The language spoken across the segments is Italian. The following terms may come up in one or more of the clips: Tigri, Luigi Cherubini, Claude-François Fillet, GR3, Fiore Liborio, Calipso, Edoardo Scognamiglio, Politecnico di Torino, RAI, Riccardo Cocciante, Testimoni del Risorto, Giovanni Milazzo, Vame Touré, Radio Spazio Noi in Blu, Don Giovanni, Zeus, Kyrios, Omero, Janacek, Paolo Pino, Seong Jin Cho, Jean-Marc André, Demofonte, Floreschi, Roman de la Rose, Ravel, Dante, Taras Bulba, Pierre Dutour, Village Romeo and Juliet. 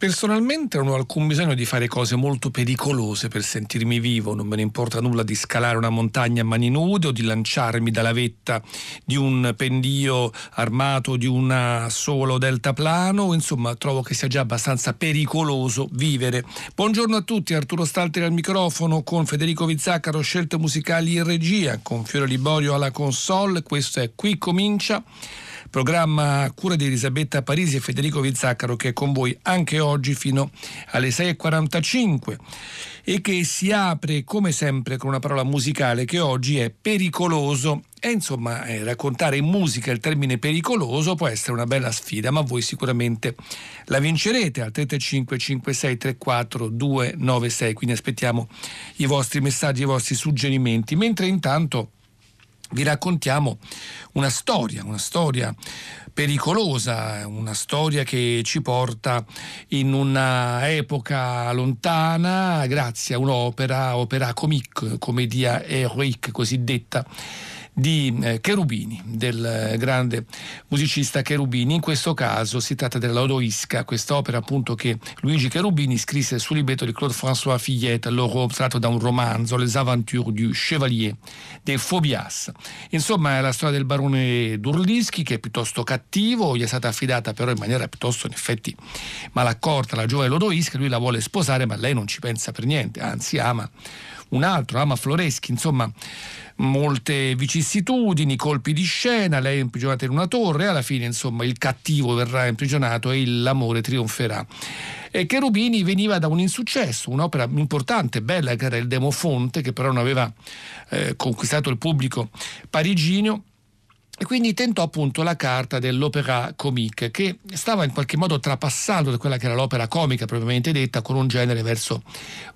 Personalmente non ho alcun bisogno di fare cose molto pericolose per sentirmi vivo, non me ne importa nulla di scalare una montagna a mani nude o di lanciarmi dalla vetta di un pendio armato di una solo deltaplano, insomma trovo che sia già abbastanza pericoloso vivere. Buongiorno a tutti, Arturo Stalteri al microfono con Federico Vizzaccaro, scelte musicali in regia, con Fiore Liborio alla console, questo è Qui Comincia. Programma a cura di Elisabetta Parisi e Federico Vizzaccaro, che è con voi anche oggi fino alle 6.45 e che si apre come sempre con una parola musicale che oggi è pericoloso. E insomma raccontare in musica il termine pericoloso può essere una bella sfida, ma voi sicuramente la vincerete al 335 56 34 296, quindi aspettiamo i vostri messaggi, i vostri suggerimenti, mentre intanto vi raccontiamo una storia pericolosa, una storia che ci porta in un'epoca lontana grazie a un'opera, opera comique, commedia eroica cosiddetta, di Cherubini, del grande musicista Cherubini. In questo caso si tratta della Lodoisca, quest'opera appunto che Luigi Cherubini scrisse sul libretto di Claude-François Fillet, allora tratto da un romanzo, Les Aventures du Chevalier de Faubias. Insomma è la storia del barone d'Urlischi, che è piuttosto cattivo, gli è stata affidata però in maniera piuttosto in effetti malaccorta la giovane Lodoisca, lui la vuole sposare ma lei non ci pensa per niente, anzi ama Floreschi, insomma molte vicissitudini, colpi di scena, lei è imprigionata in una torre, alla fine insomma il cattivo verrà imprigionato e l'amore trionferà. E Cherubini veniva da un insuccesso, un'opera importante, bella, che era il Demofonte, che però non aveva conquistato il pubblico parigino, e quindi tentò appunto la carta dell'opéra comique, che stava in qualche modo trapassando da quella che era l'opera comica propriamente detta, con un genere verso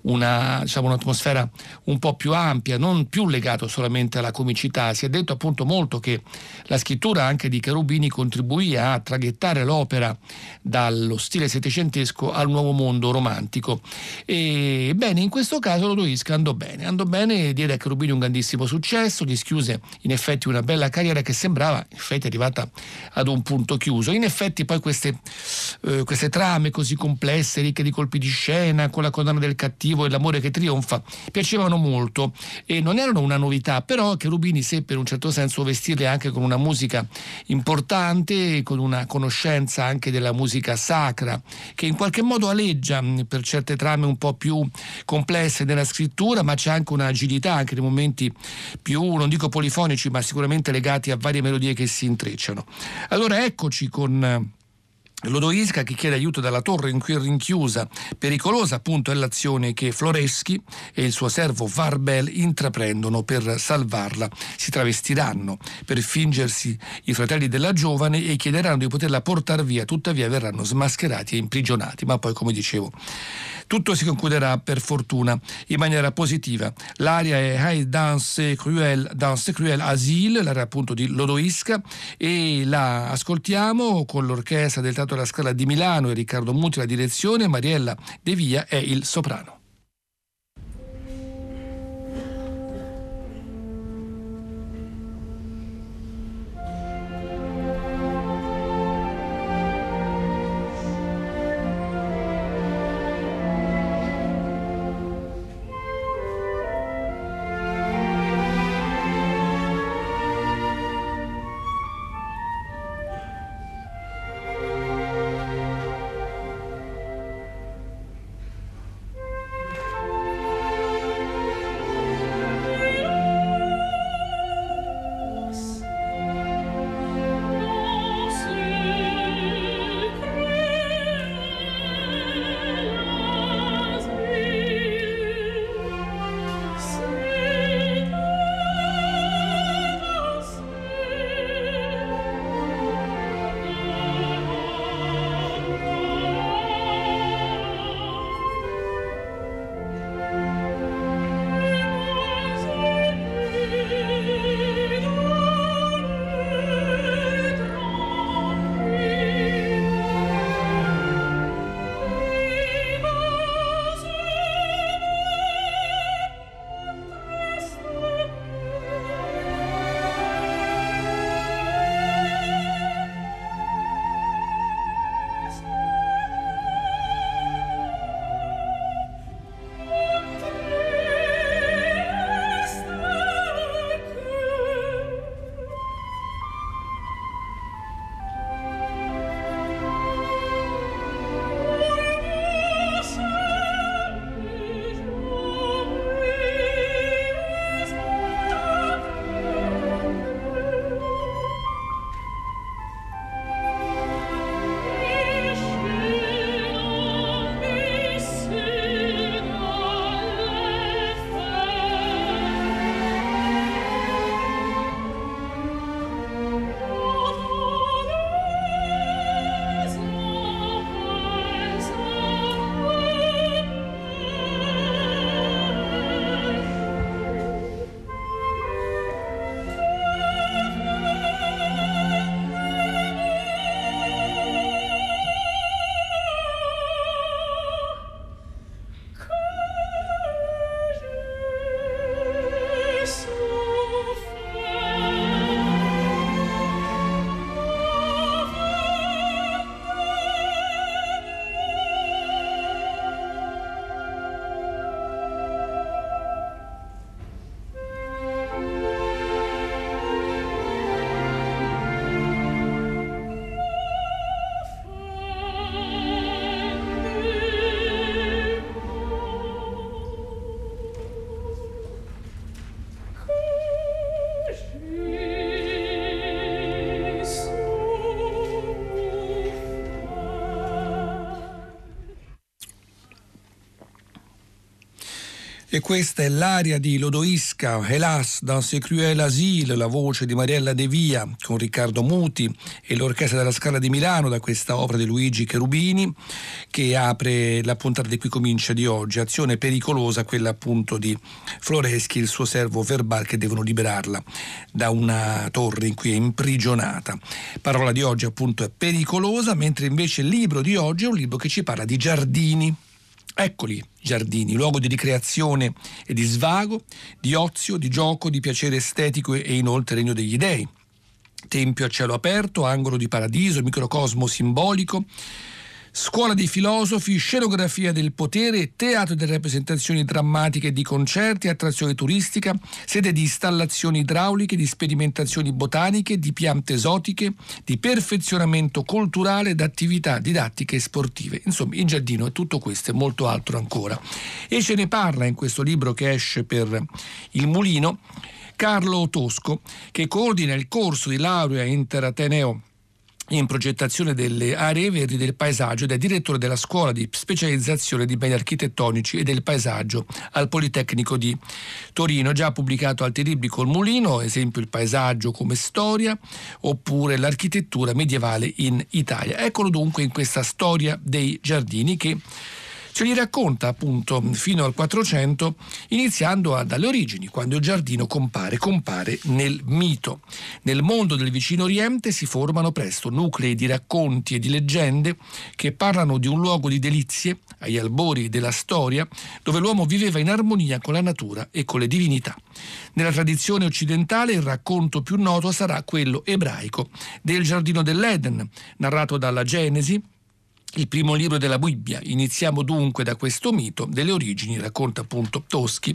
una, diciamo, un'atmosfera un po' più ampia, non più legato solamente alla comicità. Si è detto appunto molto che la scrittura anche di Cherubini contribuì a traghettare l'opera dallo stile settecentesco al nuovo mondo romantico. E bene, in questo caso Lodoisca andò bene, diede a Cherubini un grandissimo successo, gli schiuse in effetti una bella carriera che sembrava in effetti arrivata ad un punto chiuso. In effetti poi queste trame così complesse, ricche di colpi di scena, con la condanna del cattivo e l'amore che trionfa, piacevano molto e non erano una novità, però Cherubini seppe in un certo senso vestirle anche con una musica importante, con una conoscenza anche della musica sacra, che in qualche modo aleggia per certe trame un po' più complesse nella scrittura, ma c'è anche un'agilità anche nei momenti più, non dico polifonici, ma sicuramente legati a varie melodie che si intrecciano. Allora eccoci con Lodoisca, che chiede aiuto dalla torre in cui è rinchiusa. Pericolosa appunto è l'azione che Floreschi e il suo servo Varbel intraprendono per salvarla. Si travestiranno per fingersi i fratelli della giovane e chiederanno di poterla portar via, tuttavia verranno smascherati e imprigionati, ma poi, come dicevo, tutto si concluderà per fortuna in maniera positiva. L'aria è Hey Danse Cruel Asile, l'aria appunto di Lodoisca, e la ascoltiamo con l'orchestra del Teatro della Scala di Milano e Riccardo Muti la direzione, Mariella De Via è il soprano. E questa è l'aria di Lodoisca, Hélas, dans ce cruel asile, la voce di Mariella De Via con Riccardo Muti e l'Orchestra della Scala di Milano, da questa opera di Luigi Cherubini che apre la puntata di Qui Comincia di oggi. Azione pericolosa, quella appunto di Floreschi, il suo servo Verbal, che devono liberarla da una torre in cui è imprigionata. Parola di oggi appunto è pericolosa, mentre invece il libro di oggi è un libro che ci parla di giardini. Eccoli, giardini, luogo di ricreazione e di svago, di ozio, di gioco, di piacere estetico e inoltre regno degli dèi. Tempio a cielo aperto, angolo di paradiso, microcosmo simbolico, scuola dei filosofi, scenografia del potere, teatro delle rappresentazioni drammatiche e di concerti, attrazione turistica, sede di installazioni idrauliche, di sperimentazioni botaniche, di piante esotiche, di perfezionamento culturale ed attività didattiche e sportive. Insomma, il giardino è tutto questo e molto altro ancora. E ce ne parla in questo libro che esce per il Mulino Carlo Tosco, che coordina il corso di laurea interateneo in progettazione delle aree verdi del paesaggio ed è direttore della scuola di specializzazione di beni architettonici e del paesaggio al Politecnico di Torino. Già pubblicato altri libri col Mulino, ad esempio Il paesaggio come storia oppure L'architettura medievale in Italia. Eccolo dunque in questa Storia dei giardini che ce li racconta appunto fino al 400, iniziando dalle origini, quando il giardino compare nel mito. Nel mondo del vicino Oriente si formano presto nuclei di racconti e di leggende che parlano di un luogo di delizie, agli albori della storia, dove l'uomo viveva in armonia con la natura e con le divinità. Nella tradizione occidentale il racconto più noto sarà quello ebraico del giardino dell'Eden, narrato dalla Genesi, il primo libro della Bibbia. Iniziamo dunque da questo mito delle origini, racconta appunto Tosco,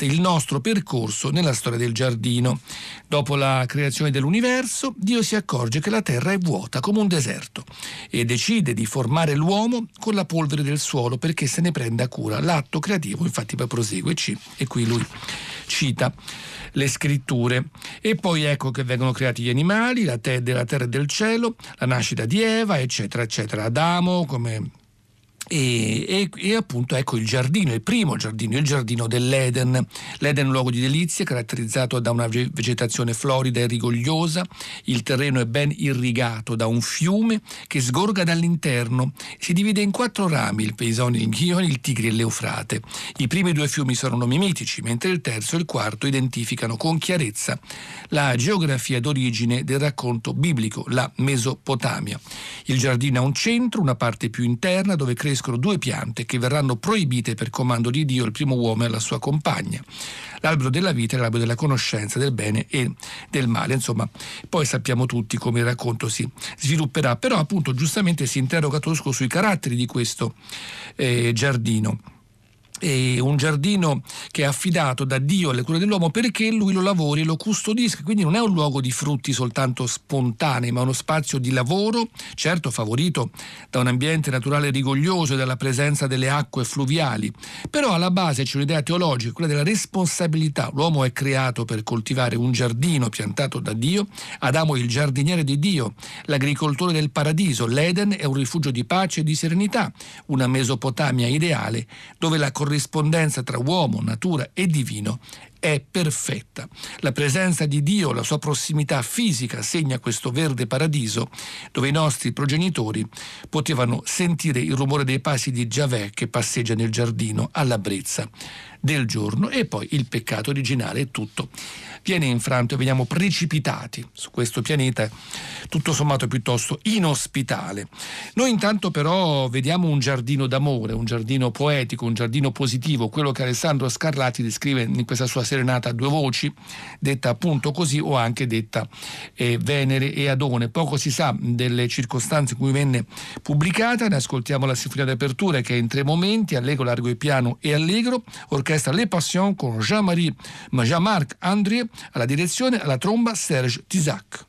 il nostro percorso nella storia del giardino. Dopo la creazione dell'universo, Dio si accorge che la terra è vuota come un deserto e decide di formare l'uomo con la polvere del suolo perché se ne prenda cura. L'atto creativo infatti prosegue e qui lui cita le scritture. E poi ecco che vengono creati gli animali, della terra e del cielo, la nascita di Eva, eccetera eccetera, Adamo come... E appunto ecco il giardino, il primo giardino, il giardino dell'Eden. L'Eden è un luogo di delizie caratterizzato da una vegetazione florida e rigogliosa. Il terreno è ben irrigato da un fiume che sgorga dall'interno. Si divide in quattro rami, il Peisone, il Ghione, il Tigri e l'Eufrate. I primi due fiumi sono nomi mitici, mentre il terzo e il quarto identificano con chiarezza la geografia d'origine del racconto biblico, la Mesopotamia. Il giardino ha un centro, una parte più interna dove cresce due piante che verranno proibite per comando di Dio al primo uomo e alla sua compagna, l'albero della vita e l'albero della conoscenza del bene e del male. Insomma, poi sappiamo tutti come il racconto si svilupperà, però appunto giustamente si interroga Tosco sui caratteri di questo giardino. È un giardino che è affidato da Dio alle cure dell'uomo perché lui lo lavori e lo custodisca, quindi non è un luogo di frutti soltanto spontanei, ma uno spazio di lavoro, certo favorito da un ambiente naturale rigoglioso e dalla presenza delle acque fluviali, però alla base c'è un'idea teologica, quella della responsabilità. L'uomo è creato per coltivare un giardino piantato da Dio. Adamo è il giardiniere di Dio, l'agricoltore del paradiso. L'Eden è un rifugio di pace e di serenità, una Mesopotamia ideale dove la corrispondenza tra uomo, natura e divino è perfetta. La presenza di Dio, la sua prossimità fisica segna questo verde paradiso dove i nostri progenitori potevano sentire il rumore dei passi di Giavè che passeggia nel giardino alla brezza del giorno. E poi il peccato originale e tutto viene infranto e veniamo precipitati su questo pianeta tutto sommato piuttosto inospitale. Noi intanto però vediamo un giardino d'amore, un giardino poetico, un giardino positivo, quello che Alessandro Scarlatti descrive in questa sua serenata a due voci, detta appunto così o anche detta Venere e Adone. Poco si sa delle circostanze in cui venne pubblicata. Ne ascoltiamo la sinfonia d'apertura che è in tre momenti, allegro, largo e piano e allegro, orchestra Les Passions con Jean-Marc André alla direzione, alla tromba Serge Tisac.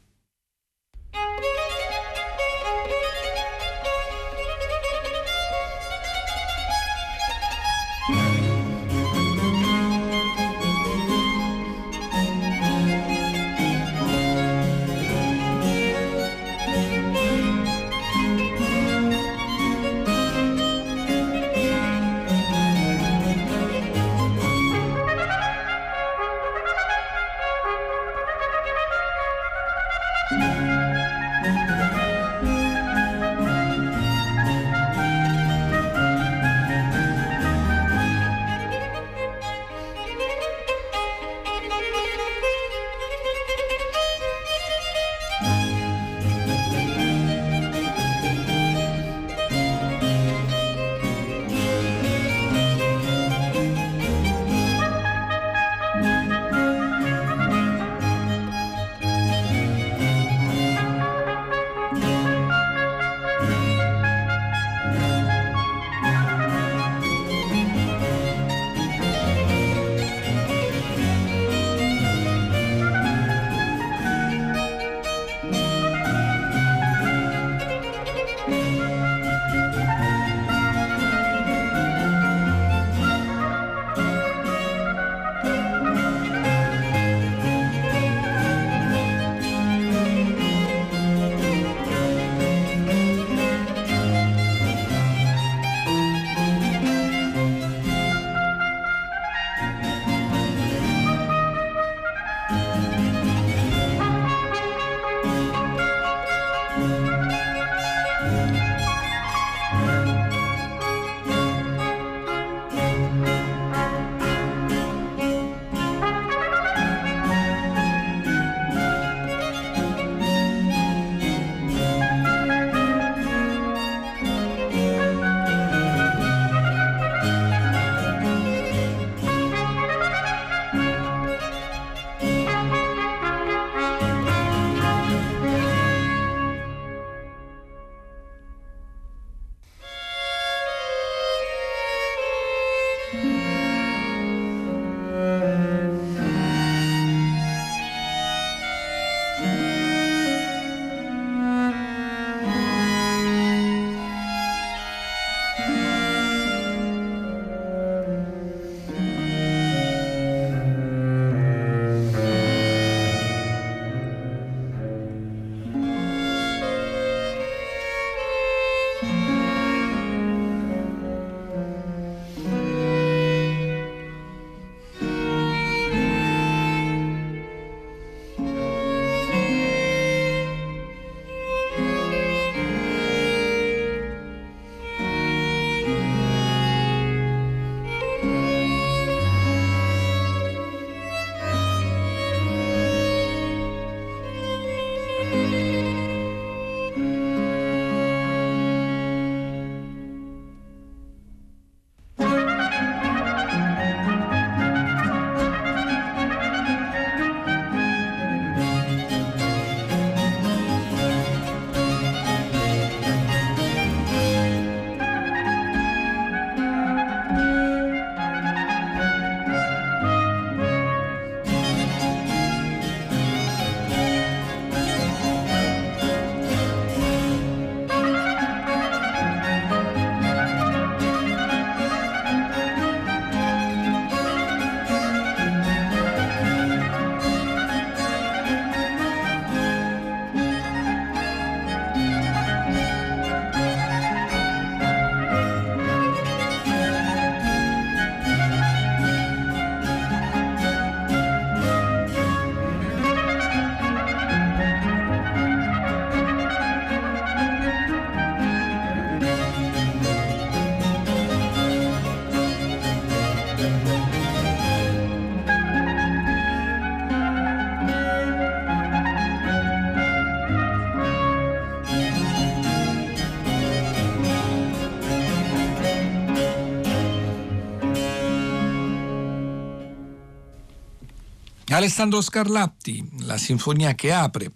Alessandro Scarlatti, la sinfonia che apre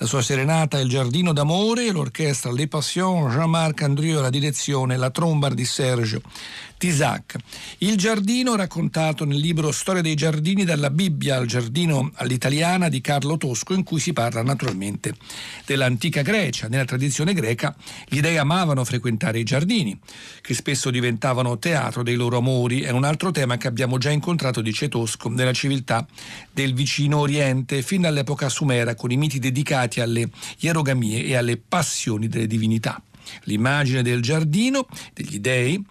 la sua serenata Il giardino d'amore e l'orchestra Les Passions, Jean-Marc Andrieu alla direzione, la tromba di Serge Tisac. Il giardino raccontato nel libro Storia dei giardini dalla Bibbia al giardino all'italiana di Carlo Tosco, in cui si parla naturalmente dell'antica Grecia. Nella tradizione greca gli dei amavano frequentare i giardini, che spesso diventavano teatro dei loro amori. È un altro tema che abbiamo già incontrato, dice Tosco, nella civiltà del vicino Oriente, fin dall'epoca sumera, con i miti dedicati alle ierogamie e alle passioni delle divinità. L'immagine del giardino, degli dei,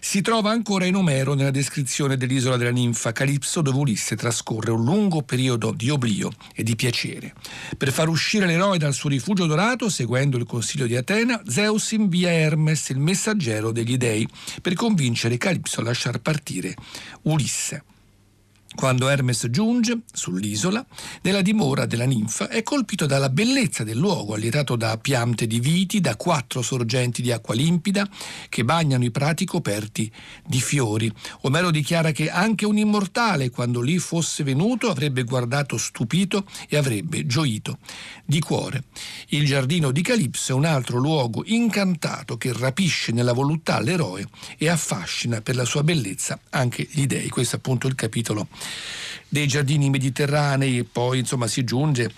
si trova ancora in Omero nella descrizione dell'isola della ninfa Calipso, dove Ulisse trascorre un lungo periodo di oblio e di piacere. Per far uscire l'eroe dal suo rifugio dorato, seguendo il consiglio di Atena, Zeus invia Hermes, il messaggero degli dei, per convincere Calipso a lasciar partire Ulisse. Quando Hermes giunge sull'isola, nella dimora della ninfa, è colpito dalla bellezza del luogo, allietato da piante di viti, da 4 sorgenti di acqua limpida che bagnano i prati coperti di fiori. Omero dichiara che anche un immortale, quando lì fosse venuto, avrebbe guardato stupito e avrebbe gioito di cuore. Il giardino di Calipso è un altro luogo incantato che rapisce nella voluttà l'eroe e affascina per la sua bellezza anche gli dei. Questo è appunto il capitolo dei giardini mediterranei, e poi insomma si giunge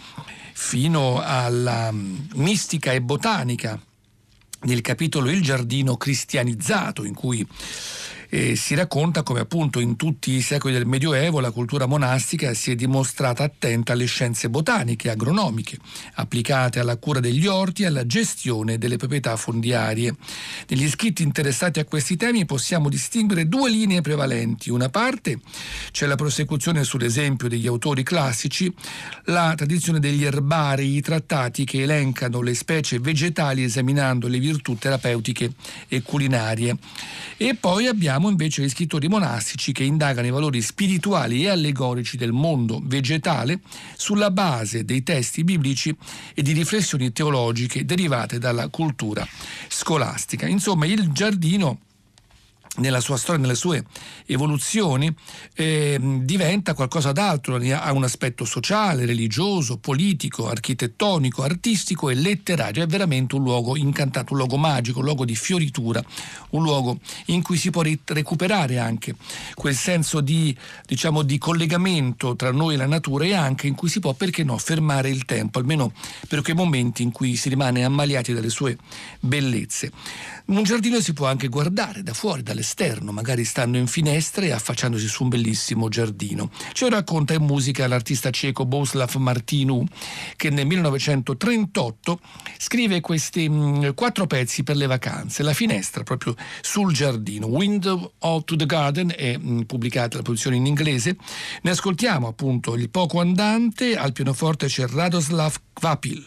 fino alla mistica e botanica nel capitolo Il giardino cristianizzato, in cui si racconta come appunto in tutti i secoli del Medioevo la cultura monastica si è dimostrata attenta alle scienze botaniche e agronomiche, applicate alla cura degli orti e alla gestione delle proprietà fondiarie. Negli scritti interessati a questi temi possiamo distinguere 2 linee prevalenti. Una parte c'è la prosecuzione sull'esempio degli autori classici, la tradizione degli erbari, i trattati che elencano le specie vegetali esaminando le virtù terapeutiche e culinarie. E poi abbiamo invece gli scrittori monastici che indagano i valori spirituali e allegorici del mondo vegetale sulla base dei testi biblici e di riflessioni teologiche derivate dalla cultura scolastica. Insomma, il giardino nella sua storia, nelle sue evoluzioni, diventa qualcosa d'altro, ha un aspetto sociale, religioso, politico, architettonico, artistico e letterario. È veramente un luogo incantato, un luogo magico, un luogo di fioritura, un luogo in cui si può recuperare anche quel senso di, diciamo, di collegamento tra noi e la natura, e anche in cui si può, perché no, fermare il tempo, almeno per quei momenti in cui si rimane ammaliati dalle sue bellezze. Un giardino si può anche guardare da fuori, dalle esterno, magari stando in finestre e affacciandosi su un bellissimo giardino. Ce lo racconta in musica l'artista ceco Bohuslav Martinu, che nel 1938 scrive questi 4 pezzi per le vacanze. La finestra proprio sul giardino, Window to the Garden, è pubblicata la produzione in inglese. Ne ascoltiamo appunto Il poco andante, al pianoforte c'è Radoslav Kvapil.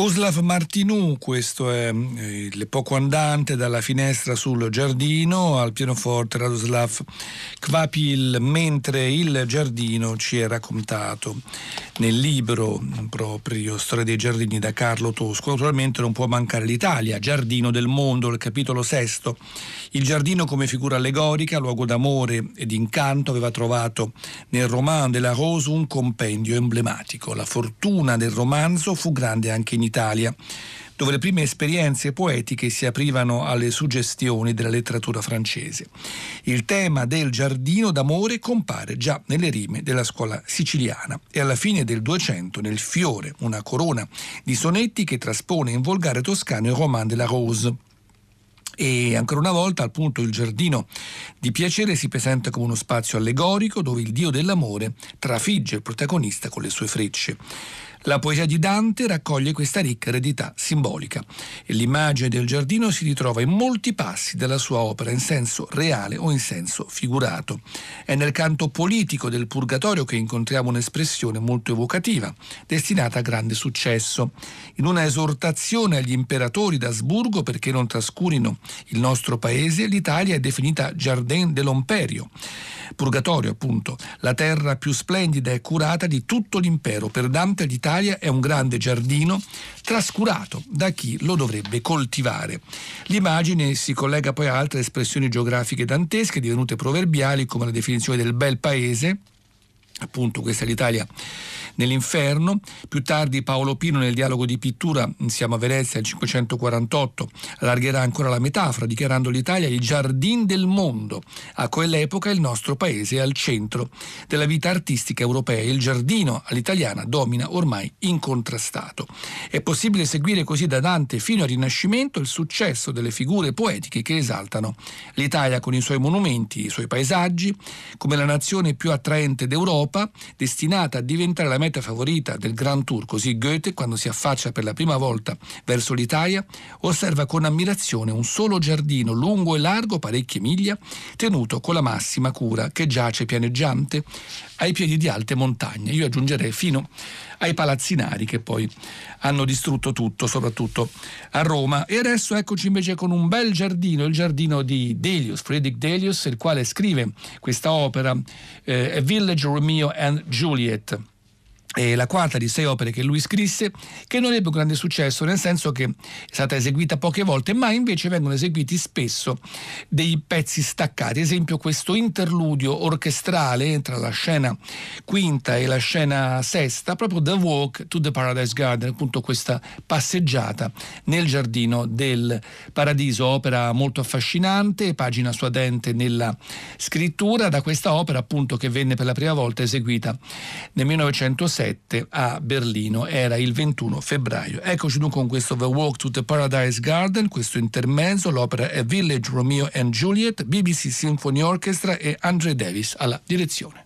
Boslav Martinu, questo è il poco andante dalla finestra sul giardino, al pianoforte Radoslav Kvapil, mentre il giardino ci è raccontato nel libro proprio Storia dei giardini da Carlo Tosco. Naturalmente non può mancare l'Italia, giardino del mondo, il capitolo sesto. Il giardino come figura allegorica, luogo d'amore e di incanto, aveva trovato nel Roman de la Rose un compendio emblematico. La fortuna del romanzo fu grande anche in Italia, dove le prime esperienze poetiche si aprivano alle suggestioni della letteratura francese. Il tema del giardino d'amore compare già nelle rime della scuola siciliana e alla fine del 200 nel Fiore, una corona di sonetti che traspone in volgare toscano il Roman de la Rose. E ancora una volta, appunto, il giardino di piacere si presenta come uno spazio allegorico dove il dio dell'amore trafigge il protagonista con le sue frecce. La poesia di Dante raccoglie questa ricca eredità simbolica e l'immagine del giardino si ritrova in molti passi della sua opera in senso reale o in senso figurato. È nel canto politico del Purgatorio che incontriamo un'espressione molto evocativa, destinata a grande successo. In una esortazione agli imperatori d'Asburgo perché non trascurino il nostro paese, l'Italia è definita Jardin de l'Imperio, Purgatorio appunto, la terra più splendida e curata di tutto l'impero. Per Dante l'Italia è un grande giardino trascurato da chi lo dovrebbe coltivare. L'immagine si collega poi a altre espressioni geografiche dantesche divenute proverbiali, come la definizione del bel paese, appunto questa è l'Italia nell'inferno. Più tardi Paolo Pino, nel dialogo di pittura Siamo a Venezia nel 548, allargherà ancora la metafora dichiarando l'Italia il giardin del mondo. A quell'epoca il nostro paese è al centro della vita artistica europea, il giardino all'italiana domina ormai incontrastato. È possibile seguire così da Dante fino al Rinascimento il successo delle figure poetiche che esaltano l'Italia con i suoi monumenti, i suoi paesaggi, come la nazione più attraente d'Europa, destinata a diventare la meta favorita del Grand Tour. Così Goethe, quando si affaccia per la prima volta verso l'Italia, osserva con ammirazione un solo giardino lungo e largo parecchie miglia, tenuto con la massima cura, che giace pianeggiante ai piedi di alte montagne, io aggiungerei fino ai palazzinari che poi hanno distrutto tutto, soprattutto a Roma. E adesso eccoci invece con un bel giardino, il giardino di Delius, Frederick Delius, il quale scrive questa opera Village Romeo and Juliet. È la quarta di 6 opere che lui scrisse, che non ebbe un grande successo, nel senso che è stata eseguita poche volte, ma invece vengono eseguiti spesso dei pezzi staccati. Esempio questo interludio orchestrale tra la scena quinta e la scena sesta, proprio The Walk to the Paradise Garden, appunto questa passeggiata nel giardino del paradiso. Opera molto affascinante, pagina suadente nella scrittura. Da questa opera appunto, che venne per la prima volta eseguita nel 1906 a Berlino, era il 21 febbraio. Eccoci dunque con questo The Walk to the Paradise Garden, questo intermezzo. L'opera è Village Romeo and Juliet, BBC Symphony Orchestra e Andrew Davis alla direzione.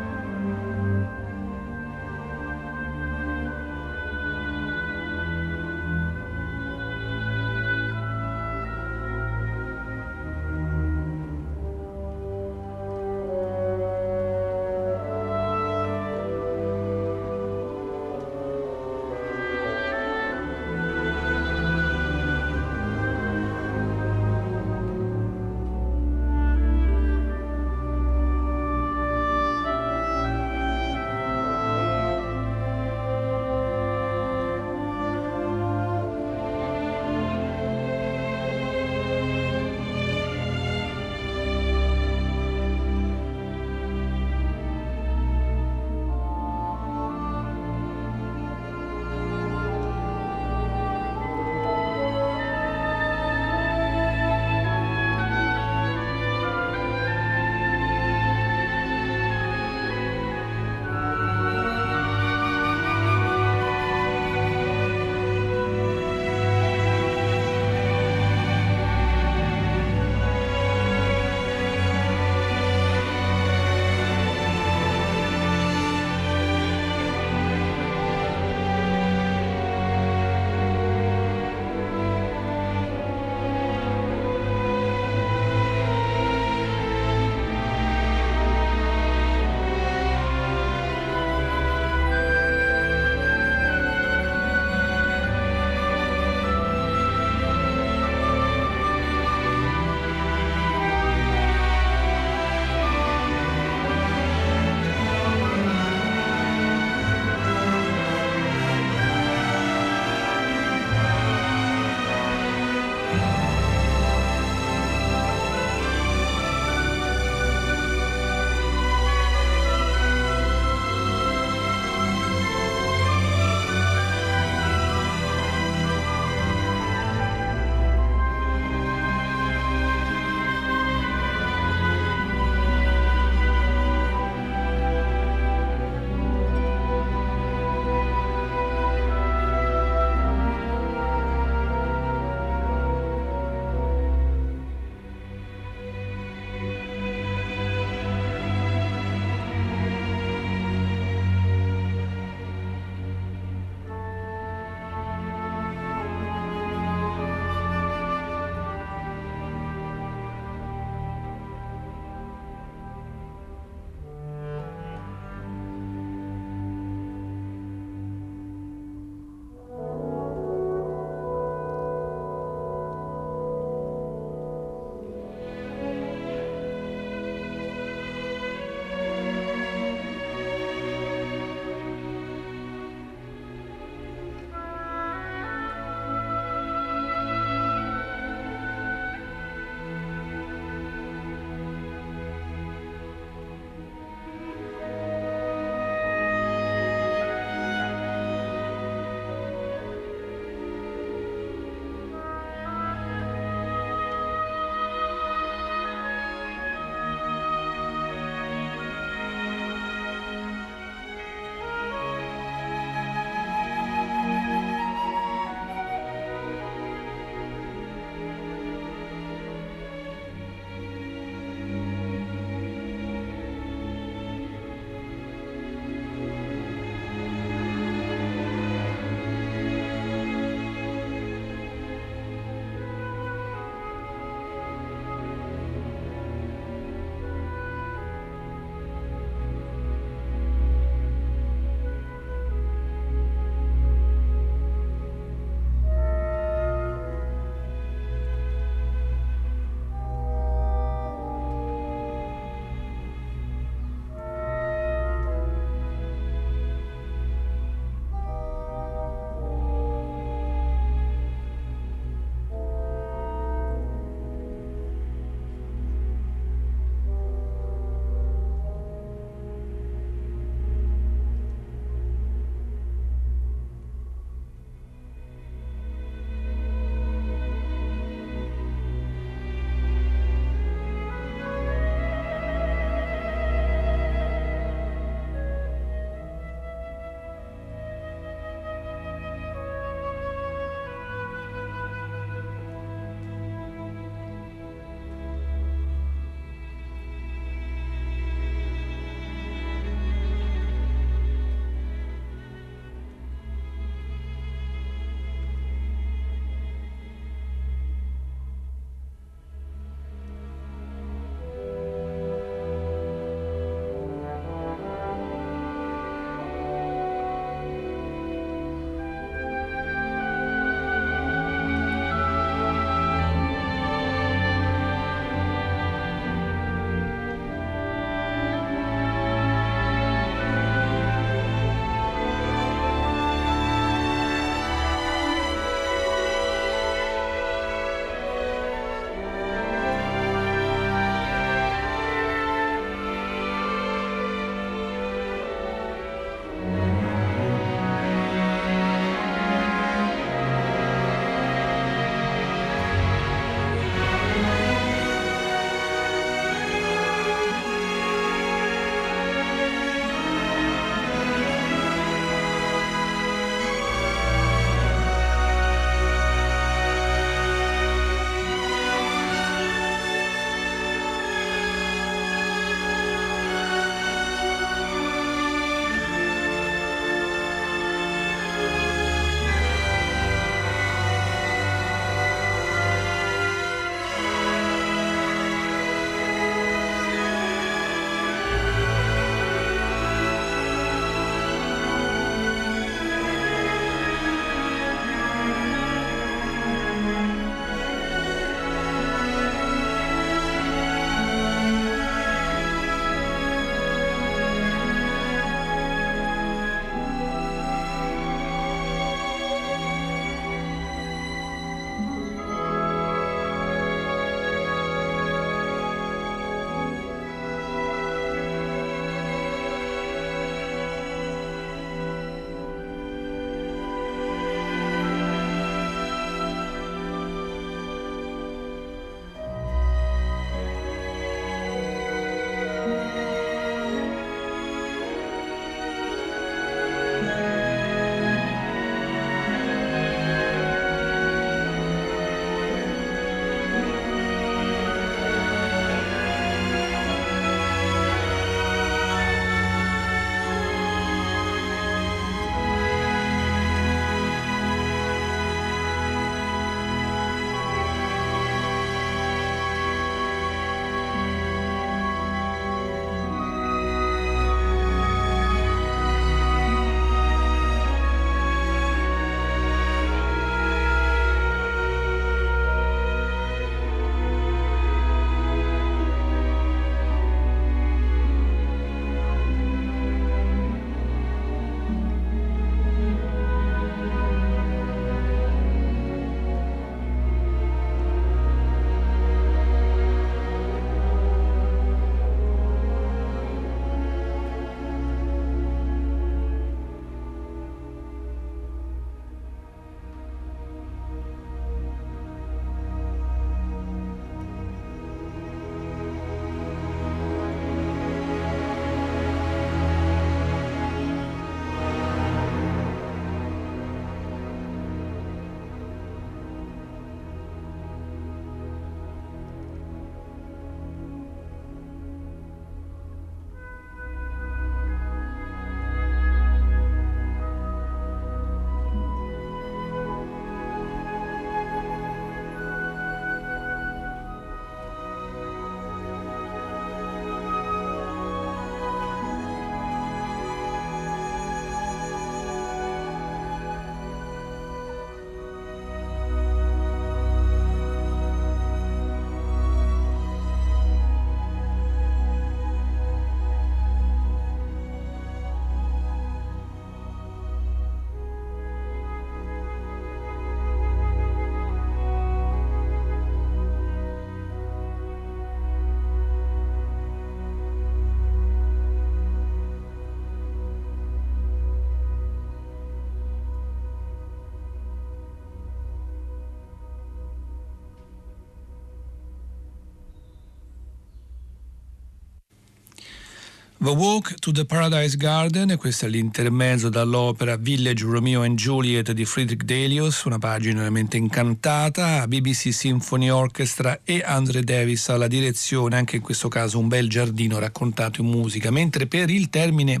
The Walk to the Paradise Garden, e questo è l'intermezzo dall'opera Village Romeo and Juliet di Frederick Delius, una pagina veramente incantata, BBC Symphony Orchestra e Andrew Davis alla direzione, anche in questo caso un bel giardino raccontato in musica. Mentre per il termine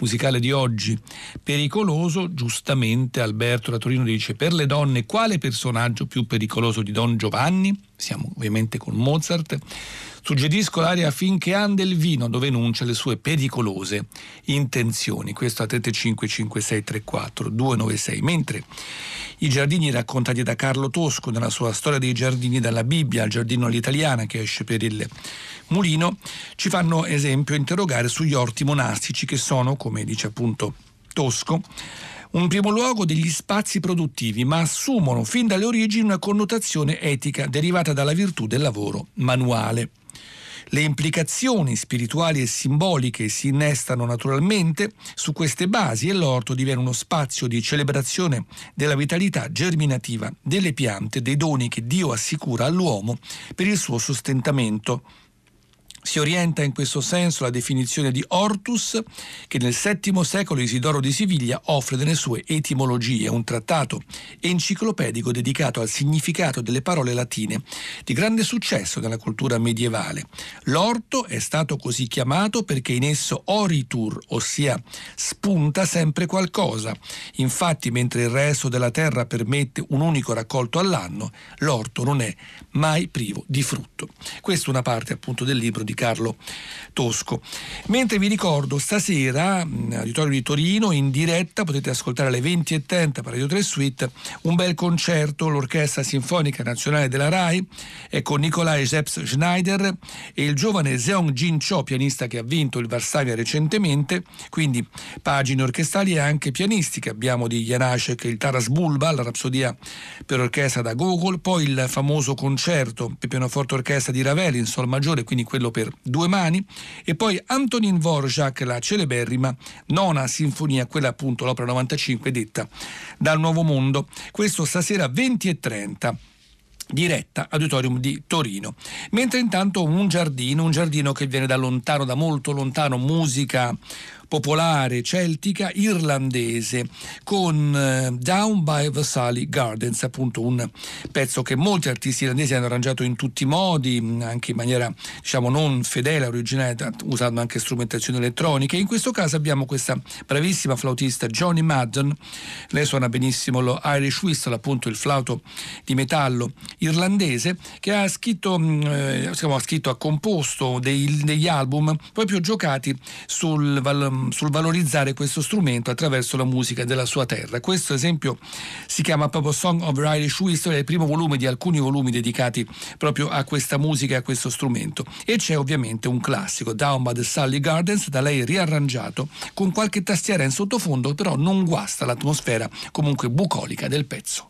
musicale di oggi, pericoloso, giustamente Alberto da Torino dice: per le donne quale personaggio più pericoloso di Don Giovanni? Siamo ovviamente con Mozart. Suggerisco l'aria Finché ande il vino, dove enuncia le sue pericolose intenzioni. Questo a 335 5634 296. Mentre i giardini raccontati da Carlo Tosco nella sua Storia dei giardini, dalla Bibbia al giardino all'italiana, che esce per il Mulino, ci fanno esempio interrogare sugli orti monastici, che sono, come dice appunto Tosco, un primo luogo degli spazi produttivi, ma assumono fin dalle origini una connotazione etica derivata dalla virtù del lavoro manuale. Le implicazioni spirituali e simboliche si innestano naturalmente su queste basi e l'orto diviene uno spazio di celebrazione della vitalità germinativa delle piante, dei doni che Dio assicura all'uomo per il suo sostentamento. Si orienta in questo senso la definizione di Hortus che nel VII secolo Isidoro di Siviglia offre nelle sue Etimologie, un trattato enciclopedico dedicato al significato delle parole latine, di grande successo nella cultura medievale. L'orto è stato così chiamato perché in esso oritur, ossia spunta sempre qualcosa. Infatti, mentre il resto della terra permette un unico raccolto all'anno, l'orto non è mai privo di frutto. Questa è una parte appunto del libro di Carlo Tosco. Mentre vi ricordo stasera all'Auditorio di Torino in diretta potete ascoltare alle 20:30 per Radio 3 Suite un bel concerto, l'Orchestra Sinfonica Nazionale della RAI è con Nikolai Zeps Schneider e il giovane Seong Jin Cho, pianista che ha vinto il Varsavia recentemente, quindi pagine orchestrali e anche pianistiche. Abbiamo di Janacek il Taras Bulba, la rapsodia per orchestra da Gogol, poi il famoso concerto per pianoforte orchestra di Ravel in sol maggiore, quindi quello per due mani, e poi Antonin Dvorak, la celeberrima nona sinfonia, quella appunto l'opera 95 detta dal Nuovo Mondo. Questo stasera 20:30 diretta Auditorium di Torino. Mentre intanto un giardino che viene da lontano, da molto lontano, musica popolare celtica irlandese, con Down by the Salley Gardens, appunto un pezzo che molti artisti irlandesi hanno arrangiato in tutti i modi, anche in maniera diciamo non fedele, originale, usando anche strumentazioni elettroniche. In questo caso abbiamo questa bravissima flautista Johnny Madden, lei suona benissimo lo Irish Whistle, appunto il flauto di metallo irlandese, che ha composto degli album proprio giocati sul valorizzare questo strumento attraverso la musica della sua terra. Questo esempio si chiama proprio Song of Irish Whistle, è il primo volume di alcuni volumi dedicati proprio a questa musica e a questo strumento. E c'è ovviamente un classico, Down by the Salley Gardens, da lei riarrangiato con qualche tastiera in sottofondo, però non guasta l'atmosfera comunque bucolica del pezzo.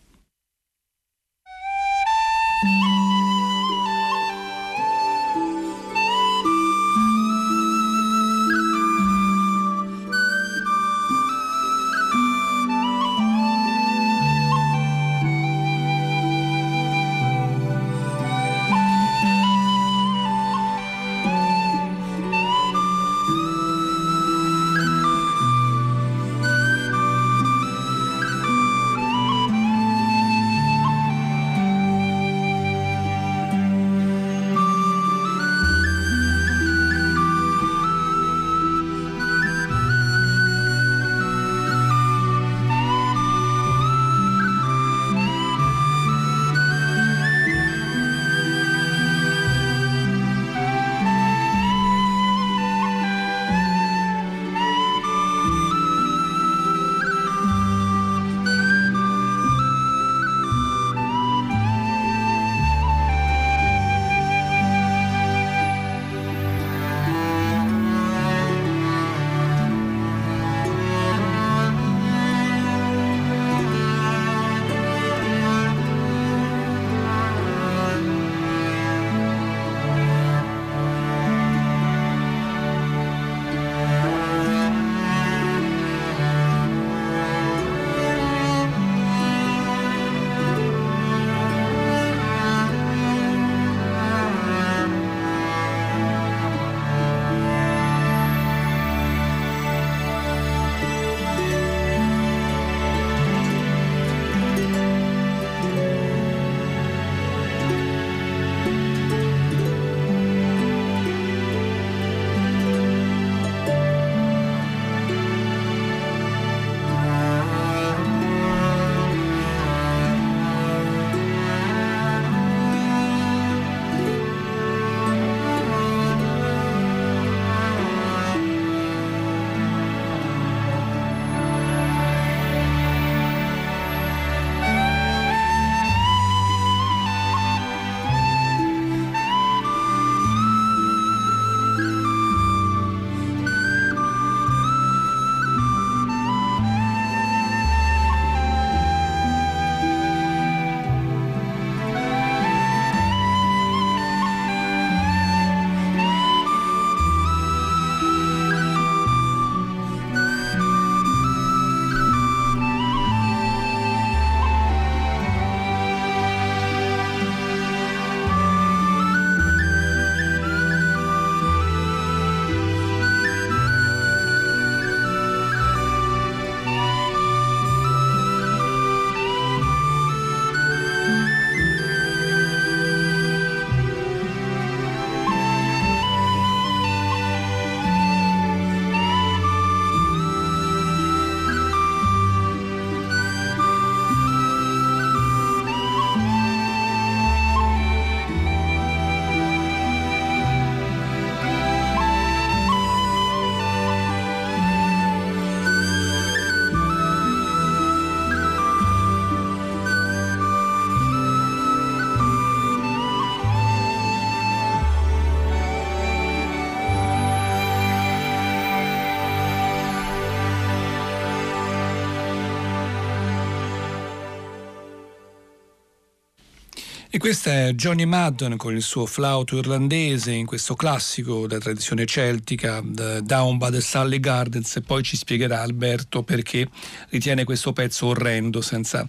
E questo è Johnny Madden con il suo flauto irlandese in questo classico da tradizione celtica, Down by the Salley Gardens, e poi ci spiegherà Alberto perché ritiene questo pezzo orrendo senza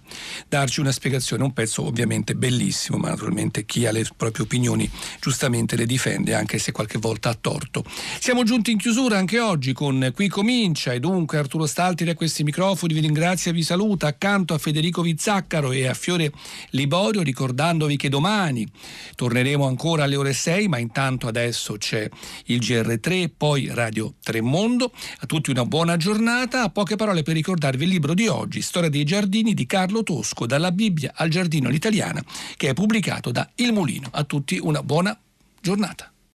darci una spiegazione. Un pezzo ovviamente bellissimo, ma naturalmente chi ha le proprie opinioni giustamente le difende, anche se qualche volta ha torto. Siamo giunti in chiusura anche oggi con Qui Comincia, e dunque Arturo Stalteri a questi microfoni vi ringrazia e vi saluta, accanto a Federico Vizzaccaro e a Fiore Liborio, ricordandovi che domani torneremo ancora alle ore 6, ma intanto adesso c'è il GR3, poi Radio 3 Mondo. A tutti una buona giornata. A poche parole per ricordarvi il libro di oggi, Storia dei giardini di Carlo Tosco, dalla Bibbia al giardino all'italiana, che è pubblicato da Il Mulino. A tutti una buona giornata.